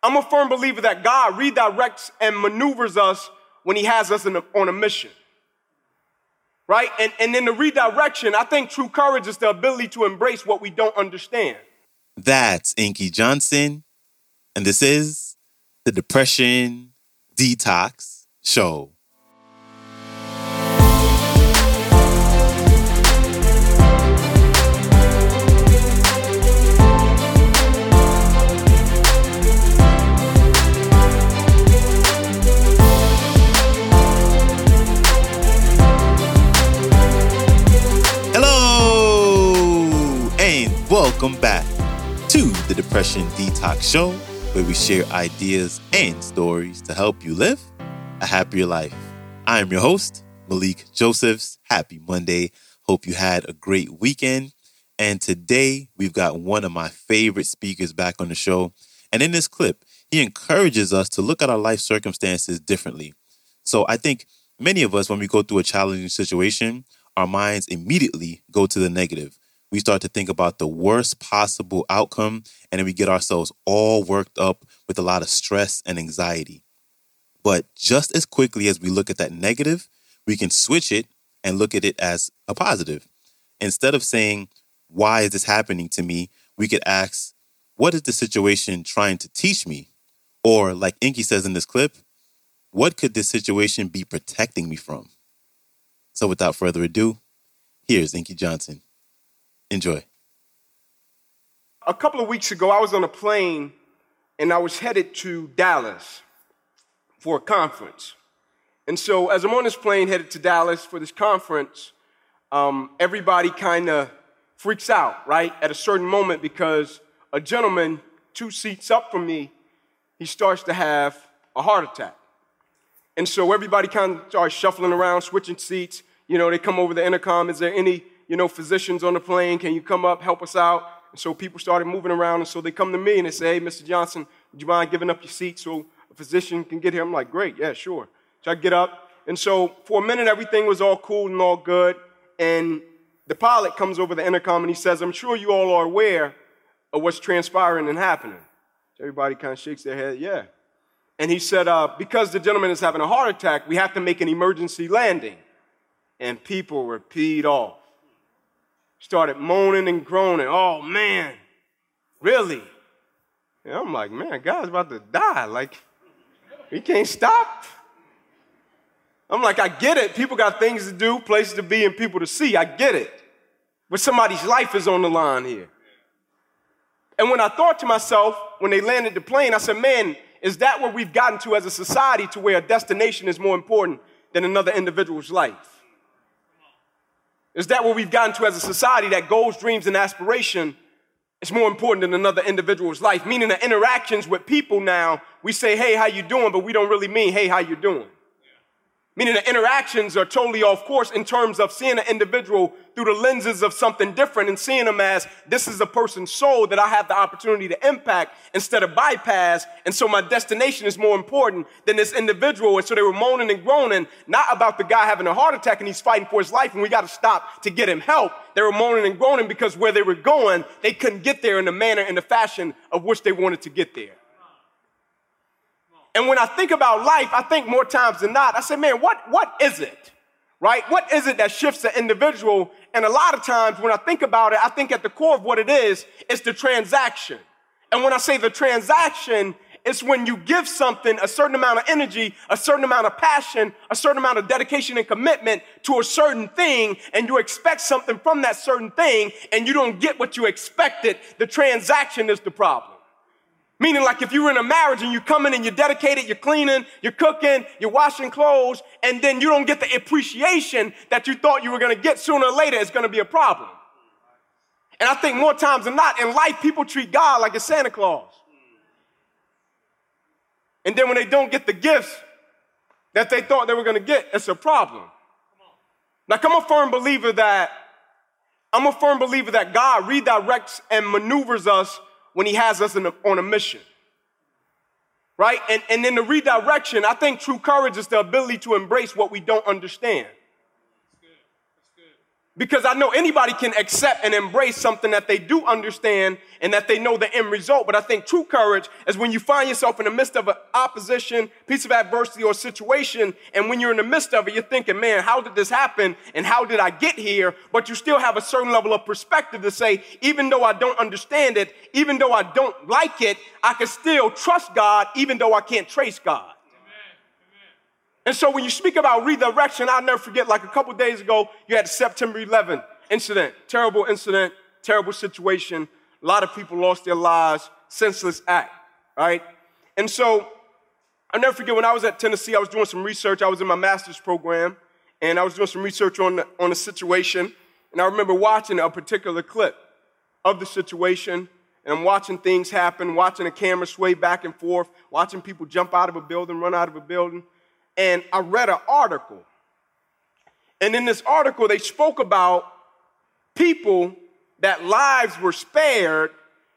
I'm a firm believer that God redirects and maneuvers us when he has us on a mission, right? And in the redirection, I think true courage is the ability to embrace what we don't understand. That's Inky Johnson, and this is the Depression Detox Show. Welcome back to the Depression Detox Show, where we share ideas and stories to help you live a happier life. I am your host, Malikee Josephs. Happy Monday. Hope you had a great weekend. And today, we've got one of my favorite speakers back on the show. And in this clip, he encourages us to look at our life circumstances differently. So I think many of us, when we go through a challenging situation, our minds immediately go to the negative. We start to think about the worst possible outcome, and then we get ourselves all worked up with a lot of stress and anxiety. But just as quickly as we look at that negative, we can switch it and look at it as a positive. Instead of saying, why is this happening to me? We could ask, what is the situation trying to teach me? Or like Inky says in this clip, what could this situation be protecting me from? So without further ado, here's Inky Johnson. Enjoy. A couple of weeks ago, I was on a plane and I was headed to Dallas for a conference. And so as I'm on this plane headed to Dallas for this conference, everybody kind of freaks out, right, at a certain moment because a gentleman 2 seats up from me, he starts to have a heart attack. And so everybody kind of starts shuffling around, switching seats. You know, they come over the intercom, is there any physicians on the plane, can you come up, help us out? And so people started moving around, and so they come to me and they say, hey, Mr. Johnson, would you mind giving up your seat so a physician can get here? I'm like, great, yeah, sure. So I get up, and so for a minute, everything was all cool and all good, and the pilot comes over the intercom and he says, I'm sure you all are aware of what's transpiring and happening. So everybody kind of shakes their head, yeah. And he said, because the gentleman is having a heart attack, we have to make an emergency landing. And people were peed off. Started moaning and groaning. Oh, man, really? And I'm like, man, God's about to die. Like, he can't stop. I'm like, I get it. People got things to do, places to be, and people to see. I get it. But somebody's life is on the line here. And when I thought to myself, when they landed the plane, I said, man, is that where we've gotten to as a society to where a destination is more important than another individual's life? Is that what we've gotten to as a society, that goals, dreams, and aspiration is more important than another individual's life? Meaning the interactions with people now, we say, hey, how you doing? But we don't really mean, hey, how you doing? Yeah. Meaning the interactions are totally off course in terms of seeing an individual through the lenses of something different and seeing them as this is a person's soul that I have the opportunity to impact instead of bypass. And so my destination is more important than this individual. And so they were moaning and groaning, not about the guy having a heart attack and he's fighting for his life and we got to stop to get him help. They were moaning and groaning because where they were going, they couldn't get there in the manner and the fashion of which they wanted to get there. And when I think about life, I think more times than not, I say, man, what is it, right? What is it that shifts an individual? And a lot of times when I think about it, I think at the core of what it is, it's the transaction. And when I say the transaction, it's when you give something a certain amount of energy, a certain amount of passion, a certain amount of dedication and commitment to a certain thing, and you expect something from that certain thing, and you don't get what you expected. The transaction is the problem. Meaning like if you were in a marriage and you come in and you're dedicated, you're cleaning, you're cooking, you're washing clothes, and then you don't get the appreciation that you thought you were going to get, sooner or later it's going to be a problem. And I think more times than not, in life, people treat God like a Santa Claus. And then when they don't get the gifts that they thought they were going to get, it's a problem. Like I'm a firm believer that God redirects and maneuvers us when he has us on a mission, right? And in the redirection, I think true courage is the ability to embrace what we don't understand. That's good. That's good. Because I know anybody can accept and embrace something that they do understand and that they know the end result. But I think true courage is when you find yourself in the midst of an opposition, piece of adversity or situation. And when you're in the midst of it, you're thinking, man, how did this happen? And how did I get here? But you still have a certain level of perspective to say, even though I don't understand it, even though I don't like it, I can still trust God, even though I can't trace God. And so when you speak about redirection, I'll never forget, like a couple days ago, you had the September 11th incident, terrible situation. A lot of people lost their lives, senseless act, right? And so I'll never forget when I was at Tennessee, I was doing some research. I was in my master's program, and I was doing some research on the situation. And I remember watching a particular clip of the situation, and I'm watching things happen, watching a camera sway back and forth, watching people jump out of a building, run out of a building. And I read an article. And in this article, they spoke about people that lives were spared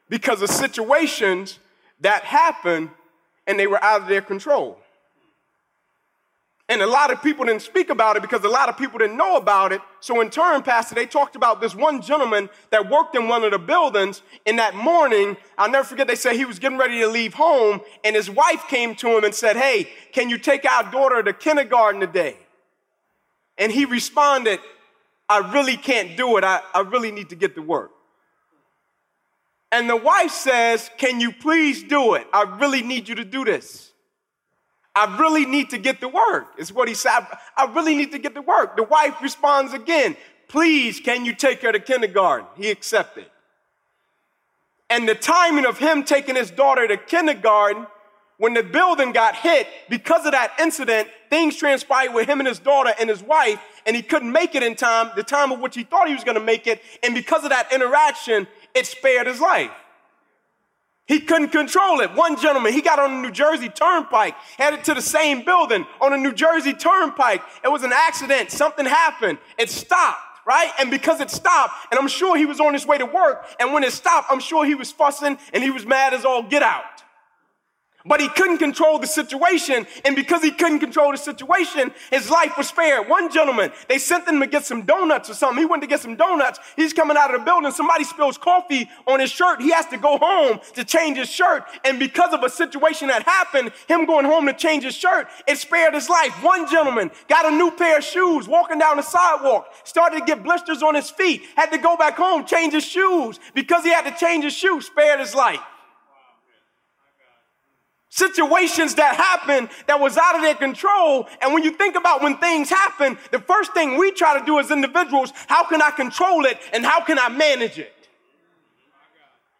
because of situations that happened and they were out of their control. And a lot of people didn't speak about it because a lot of people didn't know about it. So in turn, Pastor, they talked about this one gentleman that worked in one of the buildings. And that morning, I'll never forget, they said he was getting ready to leave home. And his wife came to him and said, hey, can you take our daughter to kindergarten today? And he responded, I really can't do it. I really need to get to work. And the wife says, can you please do it? I really need you to do this. I really need to get to work, is what he said. I really need to get to work. The wife responds again, please, can you take her to kindergarten? He accepted. And the timing of him taking his daughter to kindergarten, when the building got hit, because of that incident, things transpired with him and his daughter and his wife, and he couldn't make it in time, the time of which he thought he was going to make it, and because of that interaction, it spared his life. He couldn't control it. One gentleman, he got on the New Jersey Turnpike, headed to the same building on the New Jersey Turnpike. It was an accident. Something happened. It stopped, right? And because it stopped, and I'm sure he was on his way to work, and when it stopped, I'm sure he was fussing and he was mad as all get out. But he couldn't control the situation, and because he couldn't control the situation, his life was spared. One gentleman, they sent him to get some donuts or something. He went to get some donuts. He's coming out of the building. Somebody spills coffee on his shirt. He has to go home to change his shirt, and because of a situation that happened, him going home to change his shirt, it spared his life. One gentleman got a new pair of shoes, walking down the sidewalk, started to get blisters on his feet, had to go back home, change his shoes. Because he had to change his shoes, spared his life. Situations that happened that was out of their control. And when you think about when things happen, the first thing we try to do as individuals, how can I control it and how can I manage it?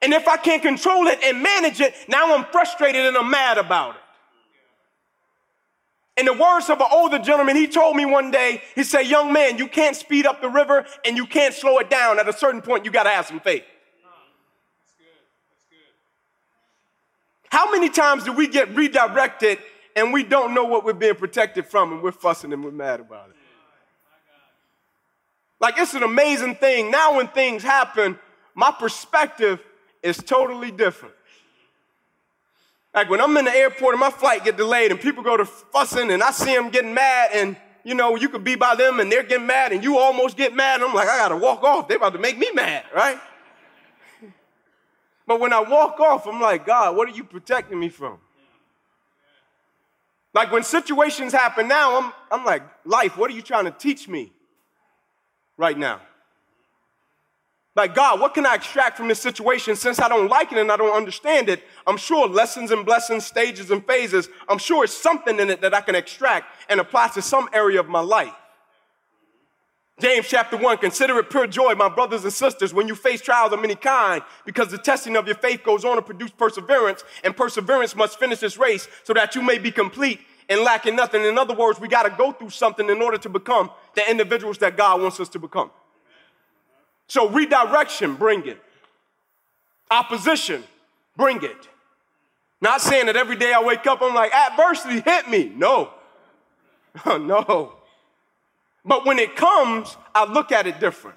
And if I can't control it and manage it, now I'm frustrated and I'm mad about it. In the words of an older gentleman, he told me one day, he said, young man, you can't speed up the river and you can't slow it down. At a certain point, you got to have some faith. How many times do we get redirected and we don't know what we're being protected from, and we're fussing and we're mad about it? Like, it's an amazing thing. Now when things happen, my perspective is totally different. Like when I'm in the airport and my flight get delayed and people go to fussing and I see them getting mad, and you know, you could be by them and they're getting mad and you almost get mad, and I'm like, I got to walk off. They're about to make me mad, right? But when I walk off, I'm like, God, what are you protecting me from? Like when situations happen now, I'm like, life, what are you trying to teach me right now? Like, God, what can I extract from this situation? Since I don't like it and I don't understand it, I'm sure lessons and blessings, stages and phases, I'm sure it's something in it that I can extract and apply to some area of my life. James chapter 1, consider it pure joy, my brothers and sisters, when you face trials of any kind, because the testing of your faith goes on to produce perseverance, and perseverance must finish its race so that you may be complete and lacking nothing. In other words, we got to go through something in order to become the individuals that God wants us to become. So redirection, bring it. Opposition, bring it. Not saying that every day I wake up, I'm like, adversity hit me. No. Oh, no. But when it comes, I look at it different.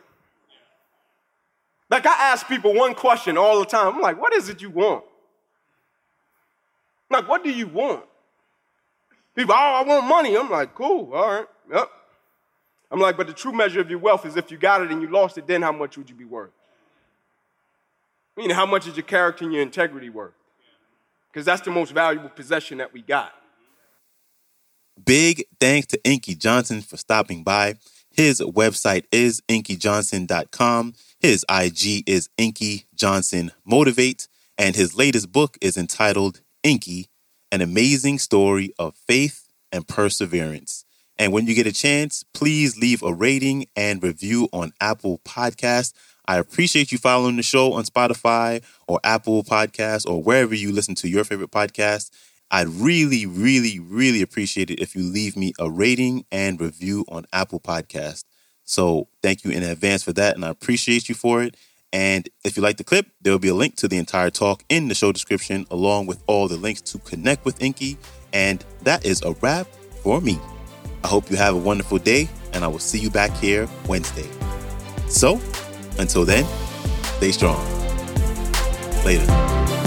Like, I ask people one question all the time. I'm like, what is it you want? Like, what do you want? People, oh, I want money. I'm like, cool, all right, yep. I'm like, but the true measure of your wealth is if you got it and you lost it, then how much would you be worth? I mean, how much is your character and your integrity worth? Because that's the most valuable possession that we got. Big thanks to Inky Johnson for stopping by. His website is InkyJohnson.com. His IG is Inky Johnson Motivate. And his latest book is entitled Inky, An Amazing Story of Faith and Perseverance. And when you get a chance, please leave a rating and review on Apple Podcasts. I appreciate you following the show on Spotify or Apple Podcasts or wherever you listen to your favorite podcast. I'd really, really appreciate it if you leave me a rating and review on Apple Podcasts. So thank you in advance for that, and I appreciate you for it. And if you like the clip, there will be a link to the entire talk in the show description, along with all the links to connect with Inky. And that is a wrap for me. I hope you have a wonderful day, and I will see you back here Wednesday. So until then, stay strong. Later.